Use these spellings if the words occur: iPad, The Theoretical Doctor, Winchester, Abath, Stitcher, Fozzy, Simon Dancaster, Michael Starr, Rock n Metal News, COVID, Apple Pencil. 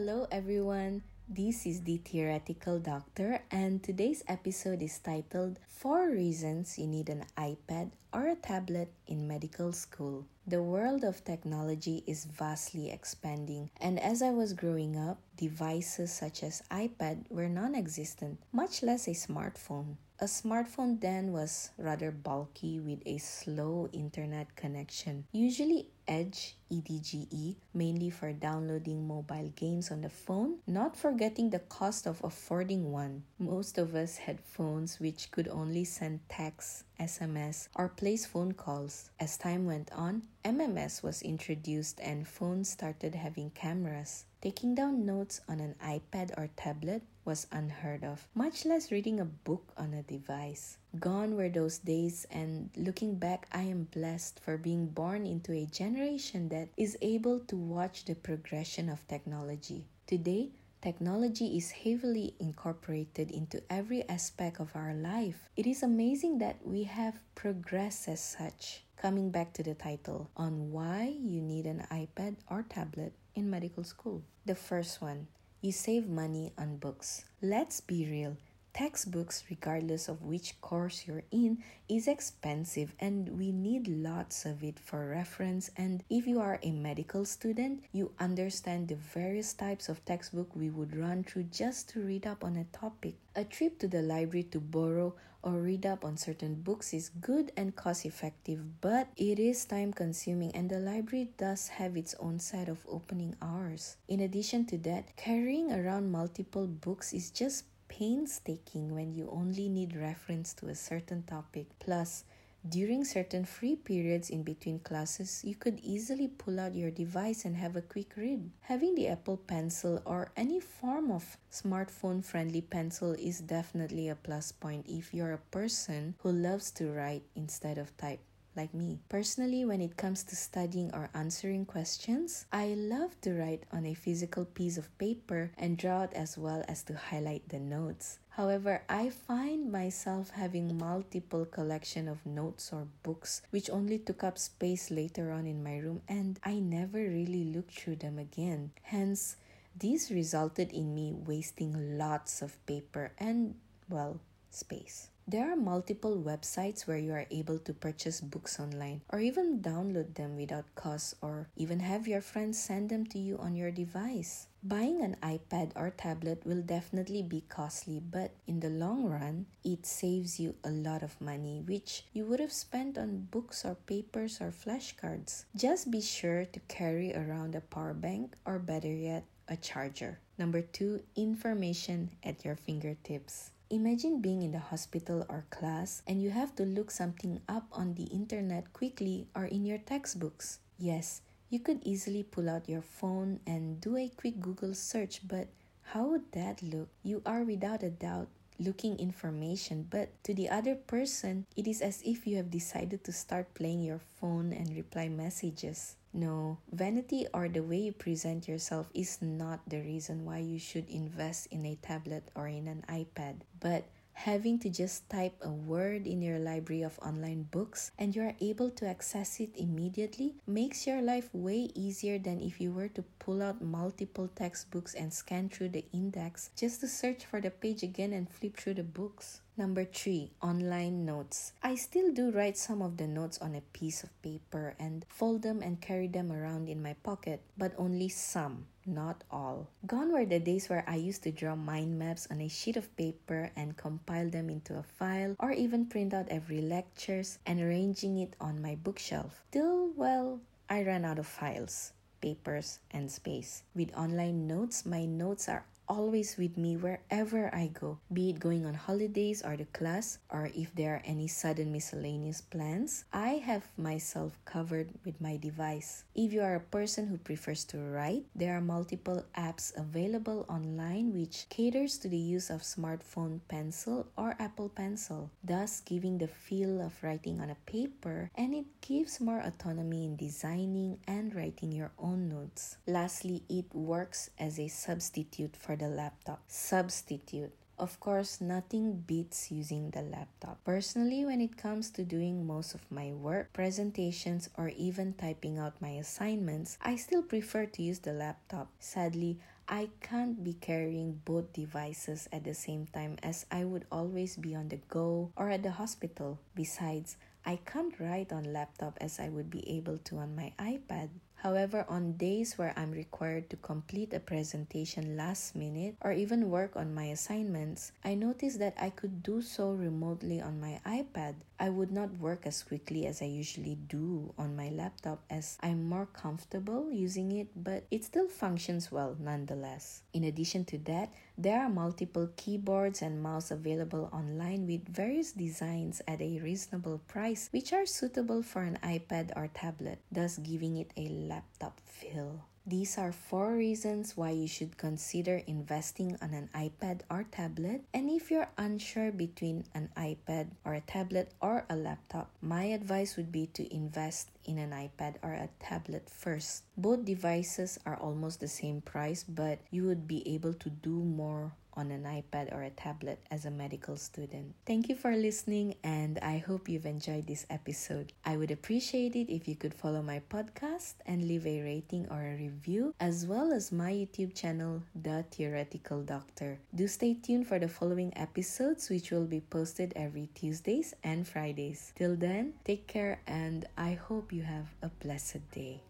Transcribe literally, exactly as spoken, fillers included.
Hello everyone, this is The Theoretical Doctor and today's episode is titled four Reasons You Need an iPad or a Tablet in Medical School. The world of technology is vastly expanding, and as I was growing up, devices such as iPad were non-existent, much less a smartphone. A smartphone then was rather bulky with a slow internet connection, usually Edge, E D G E, mainly for downloading mobile games on the phone, not forgetting the cost of affording one. Most of us had phones which could only send texts, S M S, or place phone calls. As time went on, M M S was introduced and phones started having cameras. Taking down notes on an iPad or tablet was unheard of, much less reading a book on a device. Gone were those days, and looking back, I am blessed for being born into a generation that is able to watch the progression of technology. Today, technology is heavily incorporated into every aspect of our life. It is amazing that we have progressed as such. Coming back to the title, on why you need an iPad or tablet in medical school. The first one, you save money on books. Let's be real, textbooks, regardless of which course you're in, is expensive and we need lots of it for reference, and if you are a medical student, you understand the various types of textbook we would run through just to read up on a topic. A trip to the library to borrow or read up on certain books is good and cost-effective, but it is time-consuming and the library does have its own set of opening hours. In addition to that, carrying around multiple books is just painstaking when you only need reference to a certain topic. Plus, during certain free periods in between classes, you could easily pull out your device and have a quick read. Having the Apple Pencil or any form of smartphone-friendly pencil is definitely a plus point if you're a person who loves to write instead of type, like me. Personally, when it comes to studying or answering questions, I love to write on a physical piece of paper and draw out as well as to highlight the notes. However, I find myself having multiple collection of notes or books which only took up space later on in my room and I never really looked through them again. Hence, this resulted in me wasting lots of paper and, well, space. There are multiple websites where you are able to purchase books online or even download them without cost or even have your friends send them to you on your device. Buying an iPad or tablet will definitely be costly, but in the long run, it saves you a lot of money which you would have spent on books or papers or flashcards. Just be sure to carry around a power bank or better yet, a charger. Number two, information at your fingertips. Imagine being in the hospital or class and you have to look something up on the internet quickly or in your textbooks. Yes, you could easily pull out your phone and do a quick Google search, but how would that look? You are without a doubt looking information, but to the other person, it is as if you have decided to start playing your phone and reply messages. No, vanity or the way you present yourself is not the reason why you should invest in a tablet or in an iPad. But having to just type a word in your library of online books and you are able to access it immediately makes your life way easier than if you were to pull out multiple textbooks and scan through the index just to search for the page again and flip through the books. Number three, online notes. I still do write some of the notes on a piece of paper and fold them and carry them around in my pocket, but only some, not all. Gone were the days where I used to draw mind maps on a sheet of paper and compile them into a file or even print out every lectures and arranging it on my bookshelf. Till, well, I ran out of files, papers, and space. With online notes, my notes are always with me wherever I go, be it going on holidays or to class, or if there are any sudden miscellaneous plans, I have myself covered with my device. If you are a person who prefers to write, there are multiple apps available online which caters to the use of smartphone pencil or Apple Pencil, thus giving the feel of writing on a paper, and it gives more autonomy in designing and writing your own notes. Lastly, it works as a substitute for the laptop. Substitute. Of course, nothing beats using the laptop. Personally, when it comes to doing most of my work, presentations, or even typing out my assignments, I still prefer to use the laptop. Sadly, I can't be carrying both devices at the same time, as I would always be on the go or at the hospital. Besides, I can't write on laptop as I would be able to on my iPad. However, on days where I'm required to complete a presentation last minute or even work on my assignments, I noticed that I could do so remotely on my iPad. I would not work as quickly as I usually do on my laptop as I'm more comfortable using it, but it still functions well nonetheless. In addition to that, there are multiple keyboards and mouse available online with various designs at a reasonable price which are suitable for an iPad or tablet, thus giving it a laptop feel. These are four reasons why you should consider investing on an iPad or tablet. And if you're unsure between an iPad or a tablet or a laptop, my advice would be to invest in an iPad or a tablet first. Both devices are almost the same price, but you would be able to do more on an iPad or a tablet as a medical student. Thank you for listening, and I hope you've enjoyed this episode. I would appreciate it if you could follow my podcast and leave a rating or a review, as well as my YouTube channel, The Theoretical Doctor. Do stay tuned for the following episodes, which will be posted every Tuesdays and Fridays. Till then, take care, and I hope you have a blessed day.